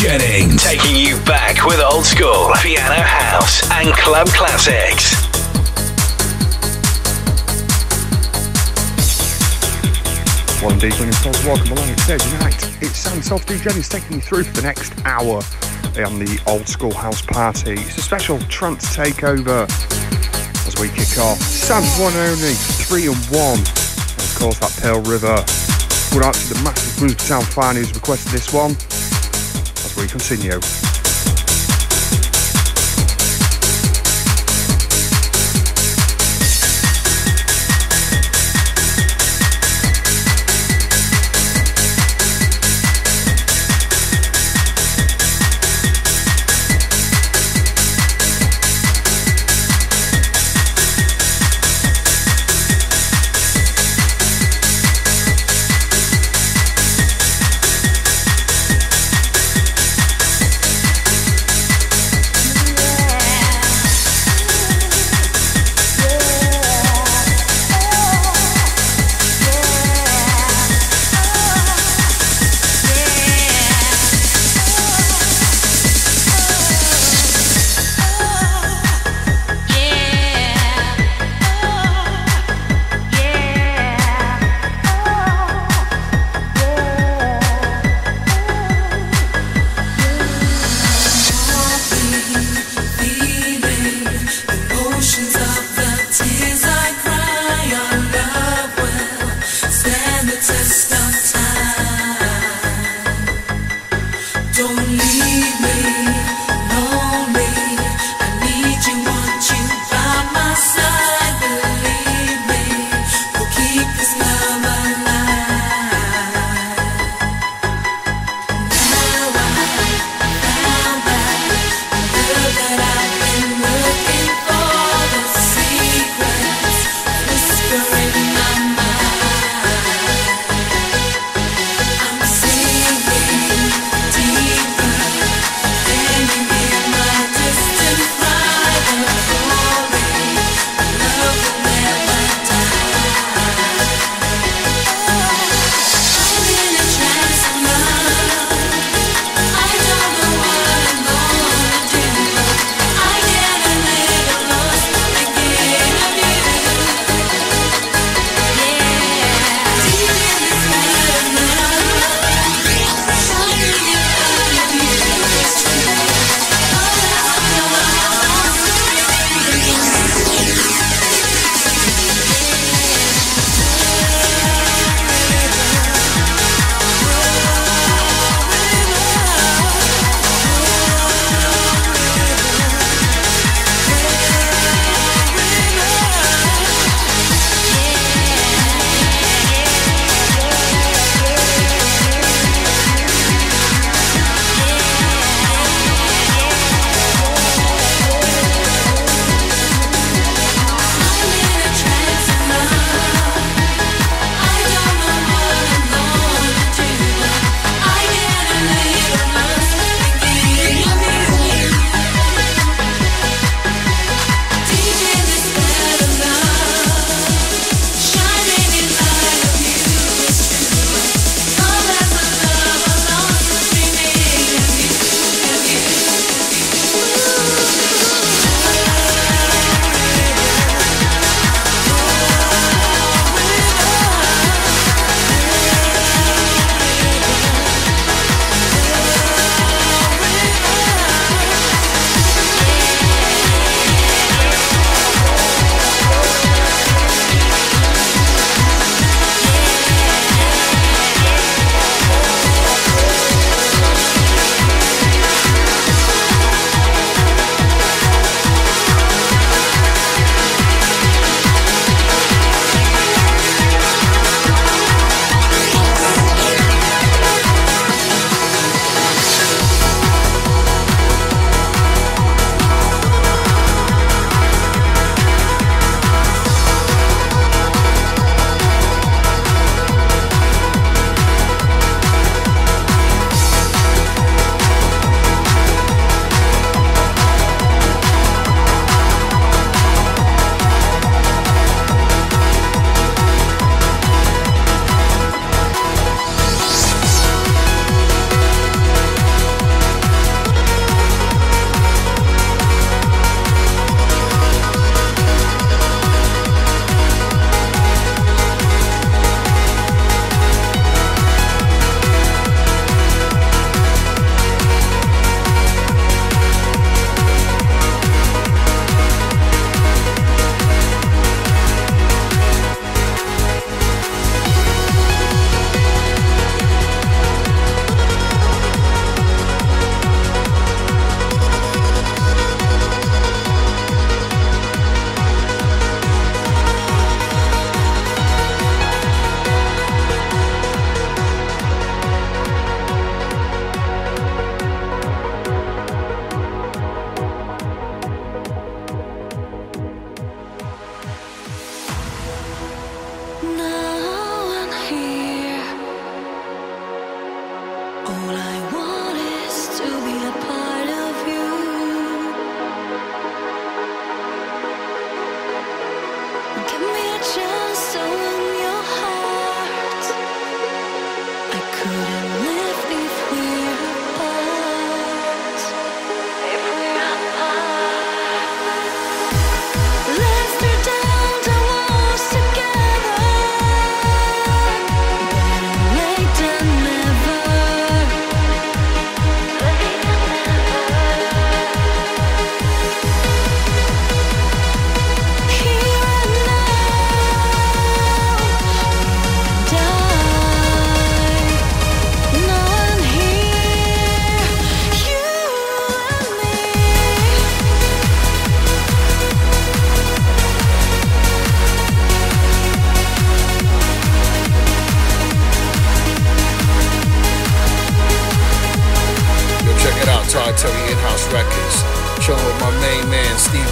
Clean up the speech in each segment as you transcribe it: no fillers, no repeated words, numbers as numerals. Jennings, taking you back with old school piano, house and club classics. One deep winning stars, welcome along. It's Thursday night. It's Sam Soft, Steve Jennings, taking you through for the next hour on the Old School House Party. It's a special trance takeover as we kick off. Sam's one only, 3 and 1. And of course that Pearl River. We're out to the massive Smooth Town fan who's requested this one as we continue.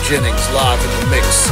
Jennings live in the mix.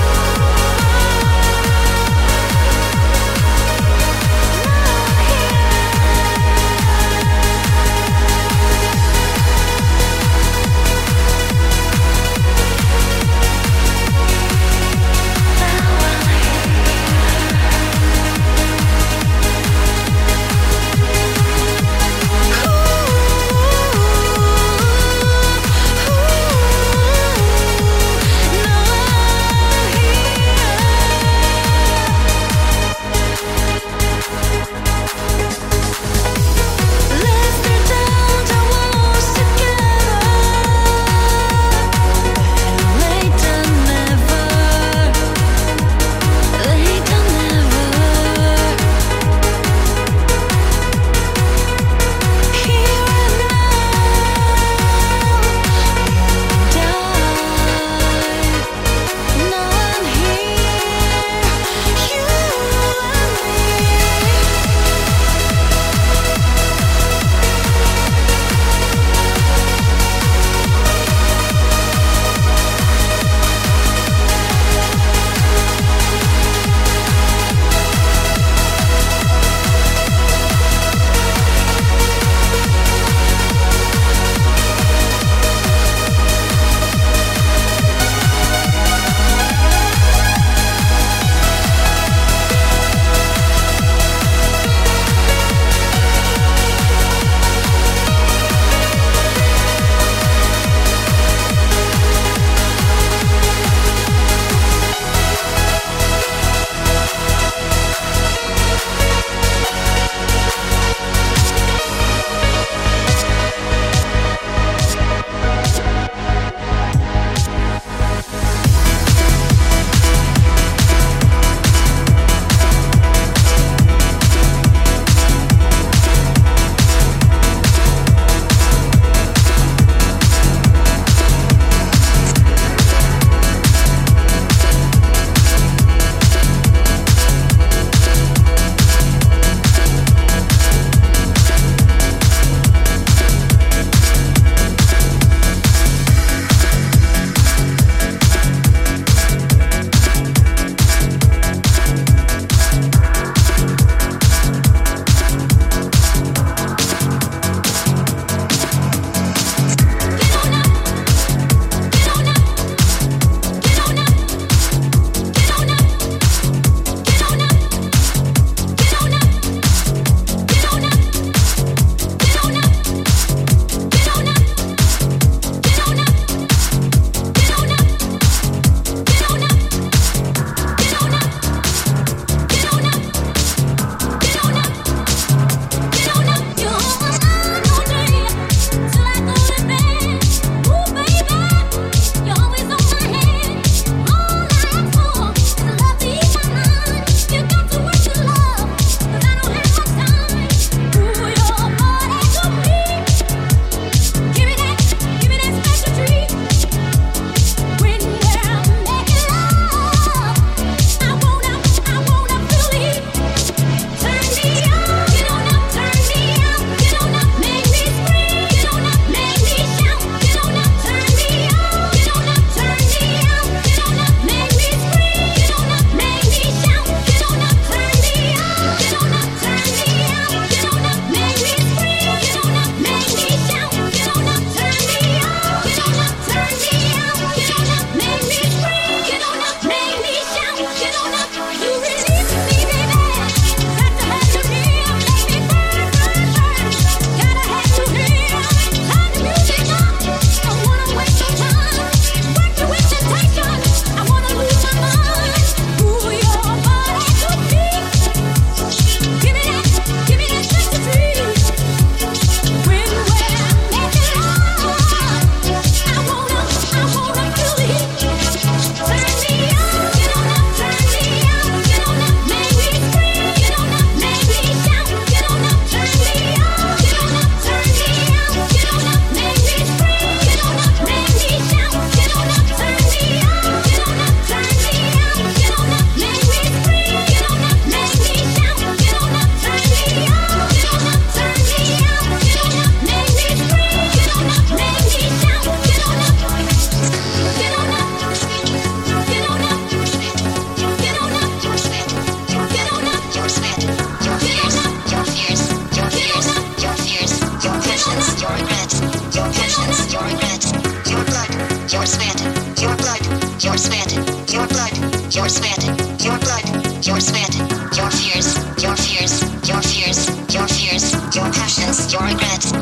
your sweat, your blood, your sweat, your fears, your fears, your fears, your fears, your passions, your regrets. We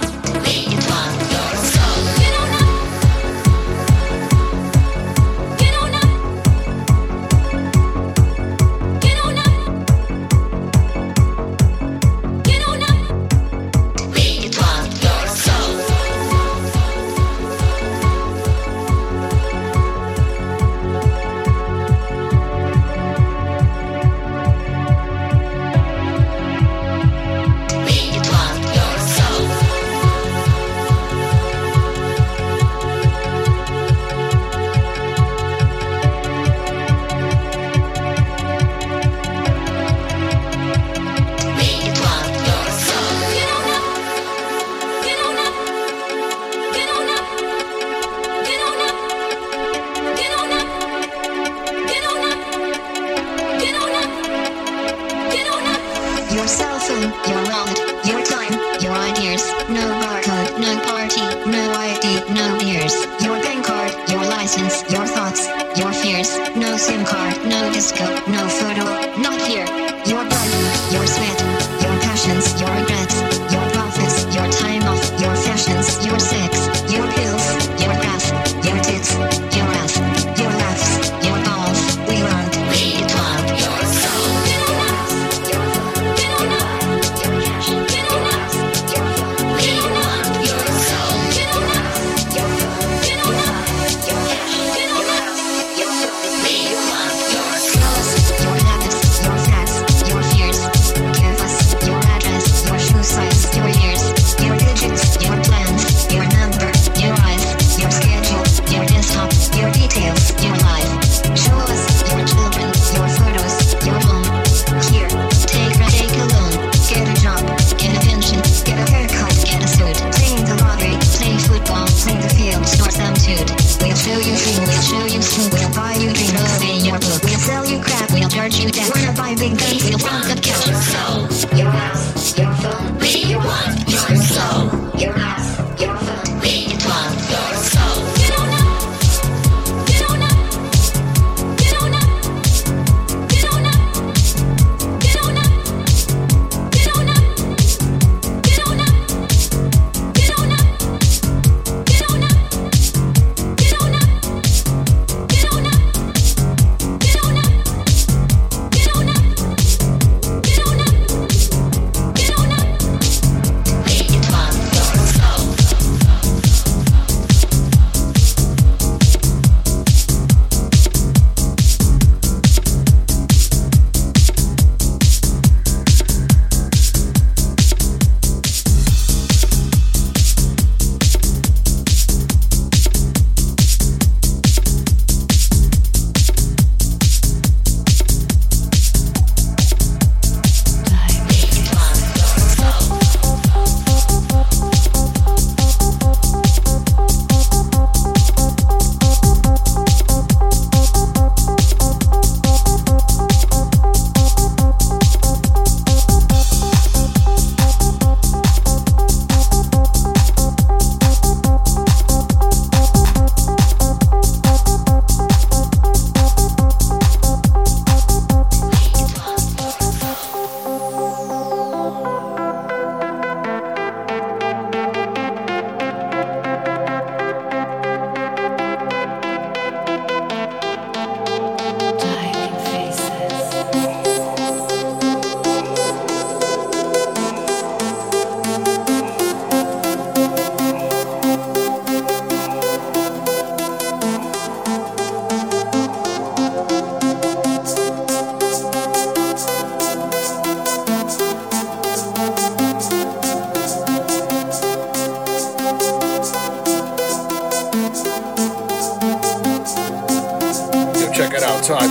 want your soul. Get on up. Get on up. Get on up. Get on up. We want your soul.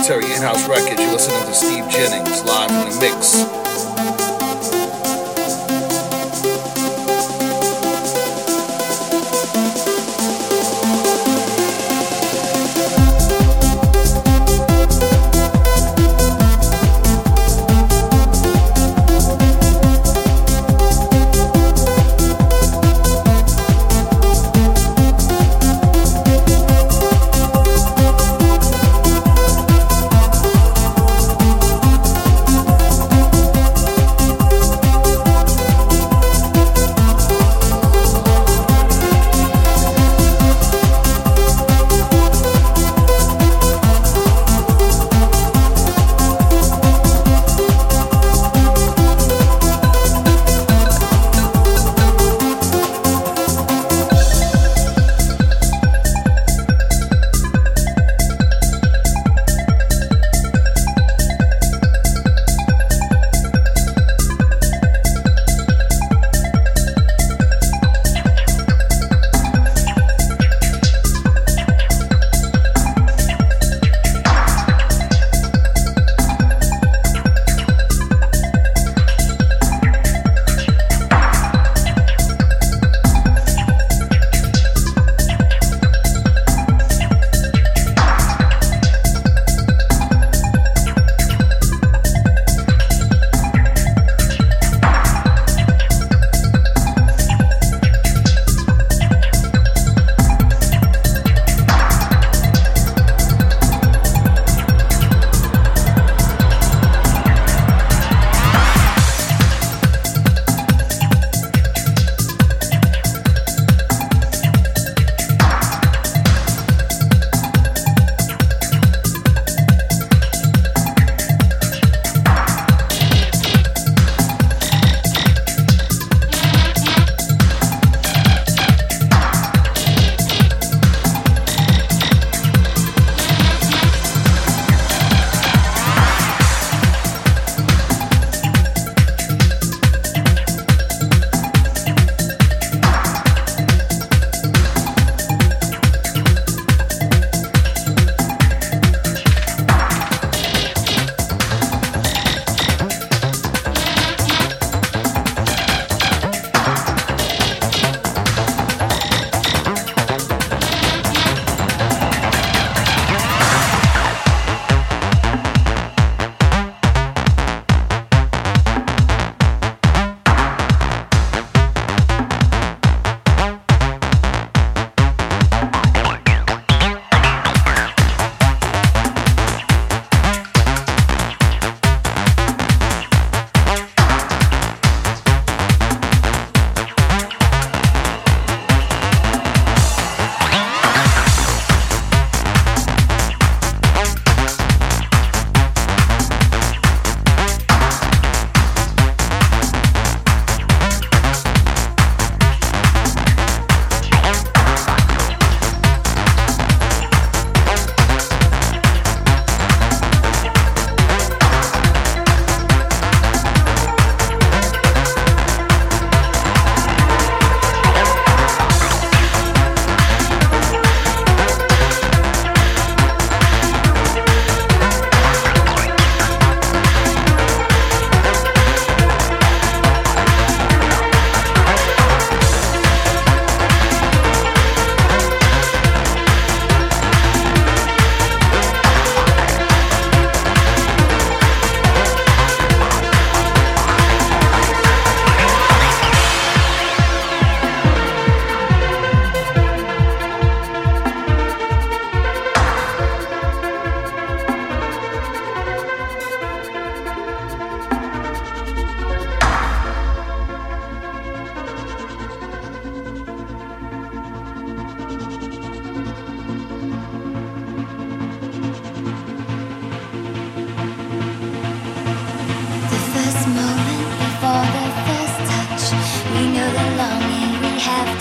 In-house records. You're listening to Steve Jennings live in the mix.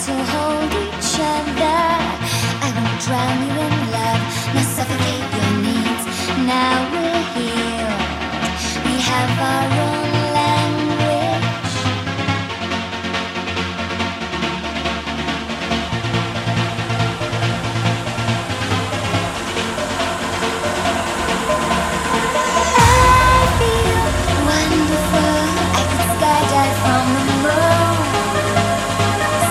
to hold each other. I won't drown you in love, nor suffocate your needs. Now we're healed, we have our own language. I feel wonderful, I could skydive from the moon,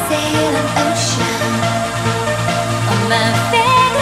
sail an ocean on my finger.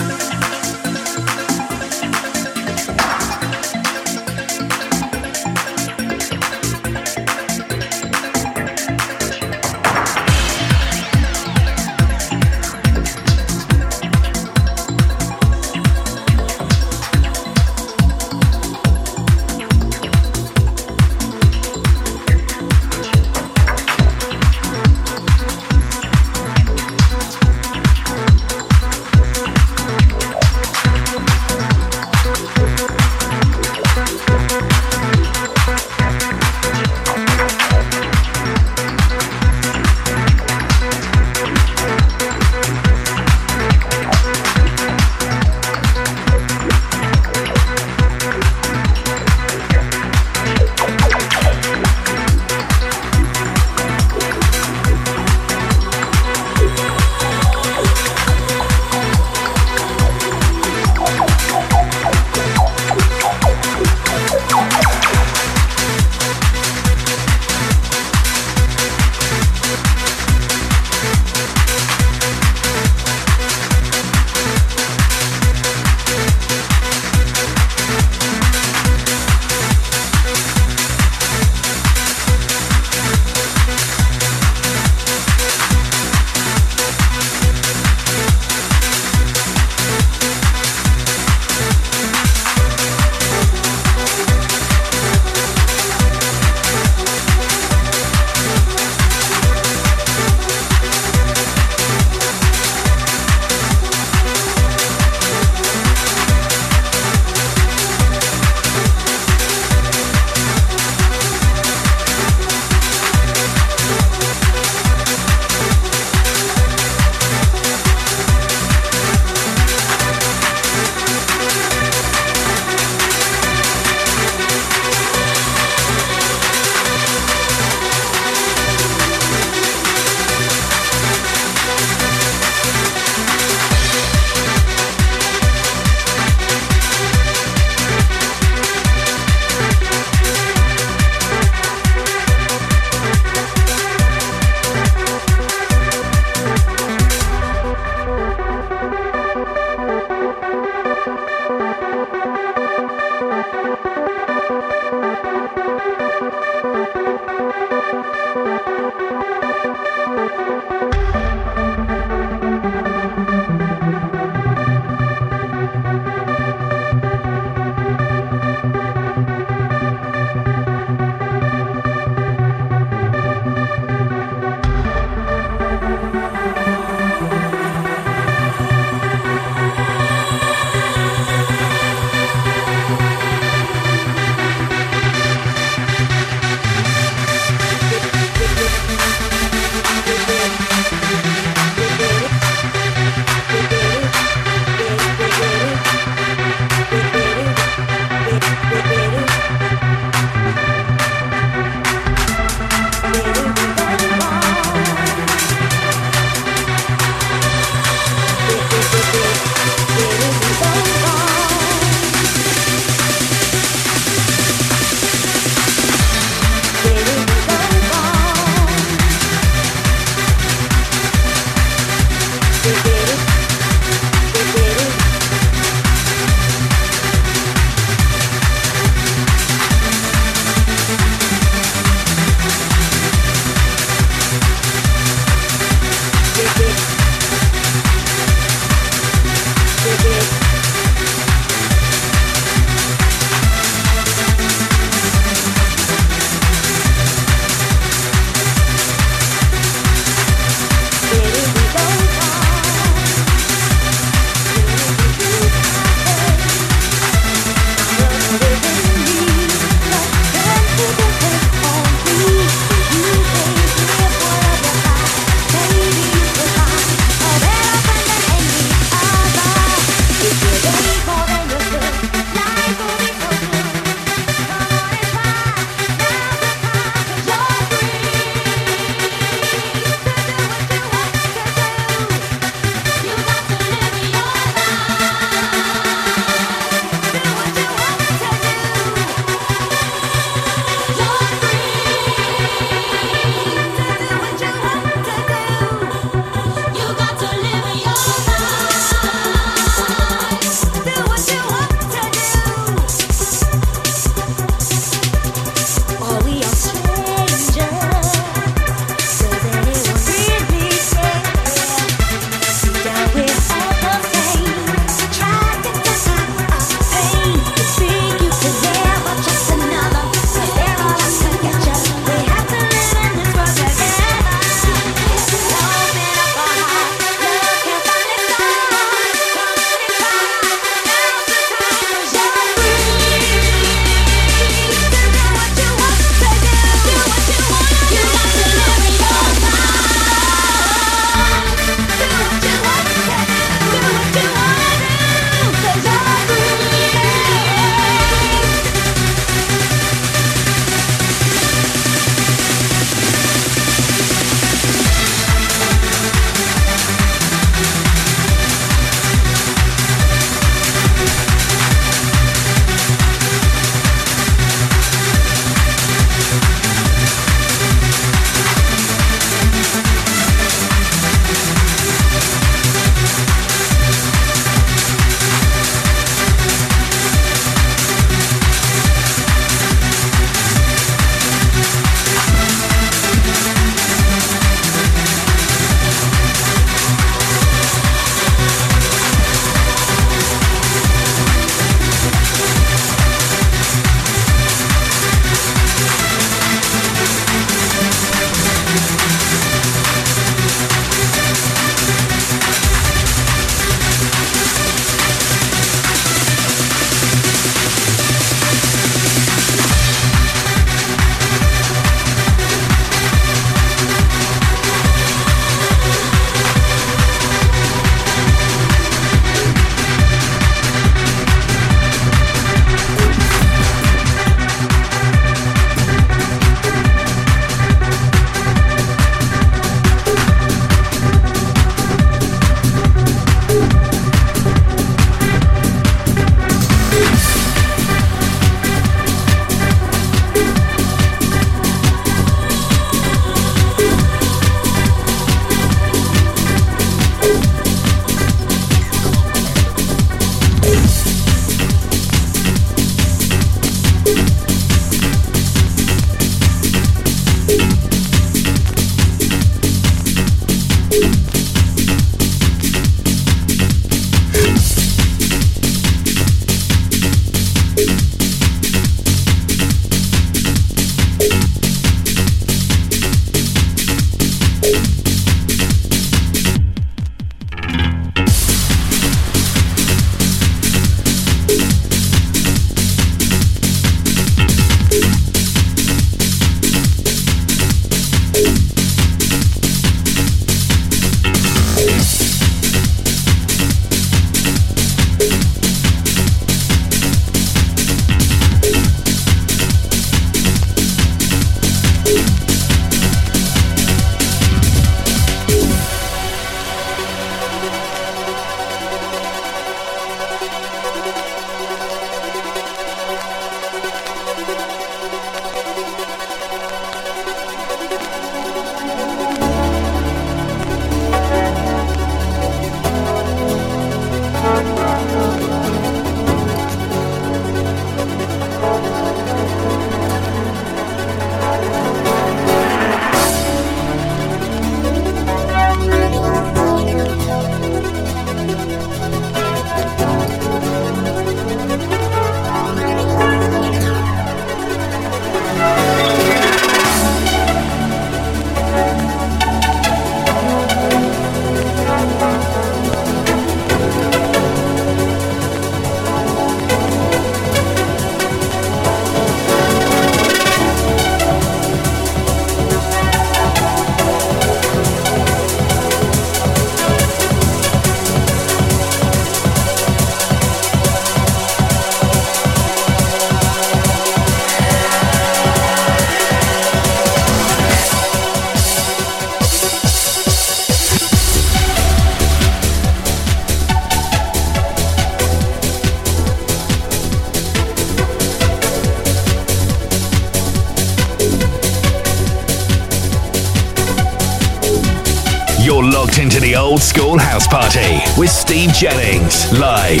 Old School House Party with Steve Jennings, live.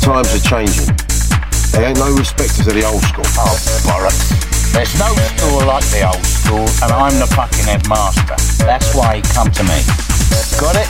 Times are changing. They ain't no respecters of the old school. Oh, bollocks. There's no school like the old school, and I'm the fucking headmaster. That's why he come to me. Got it?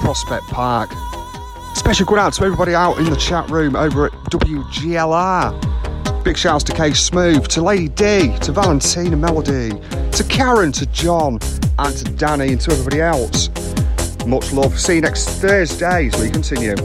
Prospect Park. Special good out to everybody out in the chat room over at WGLR. Big shouts to Kay Smooth, to Lady D, to Valentina Melody, to Karen, to John, and to Danny, and to everybody else. Much love. See you next Thursday as we continue.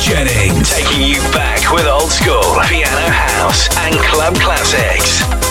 Jennings taking you back with old school piano house and club classics.